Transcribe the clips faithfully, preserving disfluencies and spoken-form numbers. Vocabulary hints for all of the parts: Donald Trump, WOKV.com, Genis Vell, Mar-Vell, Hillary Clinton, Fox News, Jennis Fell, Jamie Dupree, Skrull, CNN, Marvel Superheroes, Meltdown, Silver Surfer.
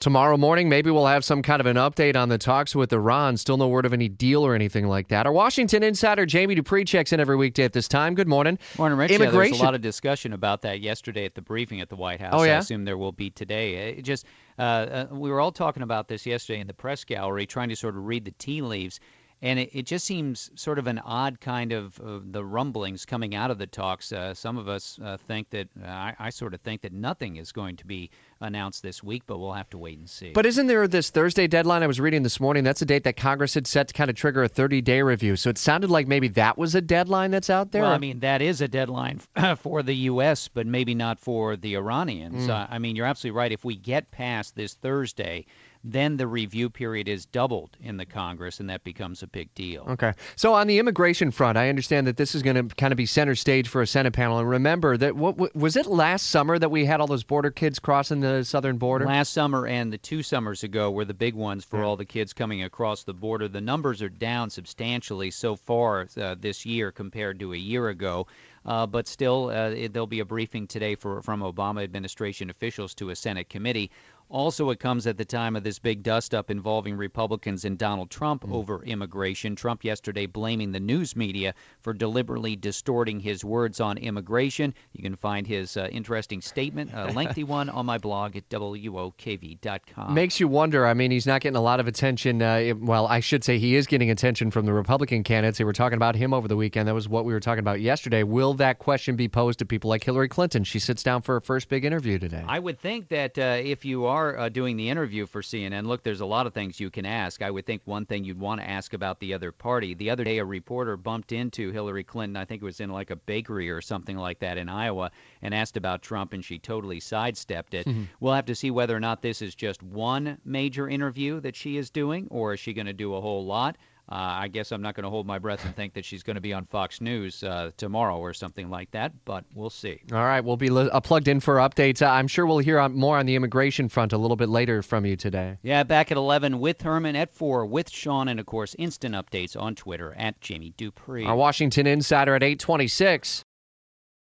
Tomorrow morning, maybe we'll have some kind of an update on the talks with Iran. Still no word of any deal or anything like that. Our Washington insider, Jamie Dupree, checks in every weekday at this time. Good morning. Morning, Rich. Immigration. Yeah, there was a lot of discussion about that yesterday at the briefing at the White House. Oh, yeah? I assume there will be today. It just uh, uh, we were all talking about this yesterday in the press gallery, trying to sort of read the tea leaves. And it, it just seems sort of an odd kind of uh, the rumblings coming out of the talks. Uh, some of us uh, think that, uh, I, I sort of think that nothing is going to be announced this week, but we'll have to wait and see. But isn't there this Thursday deadline I was reading this morning? That's a date that Congress had set to kind of trigger a thirty-day review. So it sounded like maybe that was a deadline that's out there? Well, I mean, that is a deadline for the U S, but maybe not for the Iranians. Mm. Uh, I mean, you're absolutely right. If we get past this Thursday, then the review period is doubled in the Congress, and that becomes a big deal. Okay. So on the immigration front, I understand that this is going to kind of be center stage for a Senate panel. And remember, that what was it last summer that we had all those border kids crossing the southern border? Last summer and the two summers ago were the big ones for yeah. all the kids coming across the border. The numbers are down substantially so far uh, this year compared to a year ago. Uh, but still, uh, it, there'll be a briefing today for, from Obama administration officials to a Senate committee. Also, it comes at the time of this big dust-up involving Republicans and Donald Trump mm. over immigration. Trump yesterday blaming the news media for deliberately distorting his words on immigration. You can find his uh, interesting statement, a lengthy one, on my blog at W O K V dot com. Makes you wonder. I mean, he's not getting a lot of attention. Uh, it, well, I should say he is getting attention from the Republican candidates. They were talking about him over the weekend. That was what we were talking about yesterday. Will that question be posed to people like Hillary Clinton? She sits down for her first big interview today. I would think that uh, if you are Uh, doing the interview for C N N, look, there's a lot of things you can ask. I would think one thing you'd want to ask about the other party. The other day, a reporter bumped into Hillary Clinton. I think it was in like a bakery or something like that in Iowa, and asked about Trump, and she totally sidestepped it. Mm-hmm. We'll have to see whether or not this is just one major interview that she is doing, or is she going to do a whole lot? Uh, I guess I'm not going to hold my breath and think that she's going to be on Fox News uh, tomorrow or something like that, but we'll see. All right, we'll be li- uh, plugged in for updates. Uh, I'm sure we'll hear on, more on the immigration front a little bit later from you today. Yeah, back at eleven with Herman, at four with Sean, and, of course, instant updates on Twitter at Jamie Dupree. Our Washington Insider at eight twenty-six.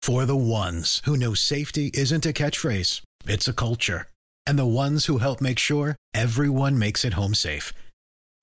For the ones who know safety isn't a catchphrase, it's a culture, and the ones who help make sure everyone makes it home safe.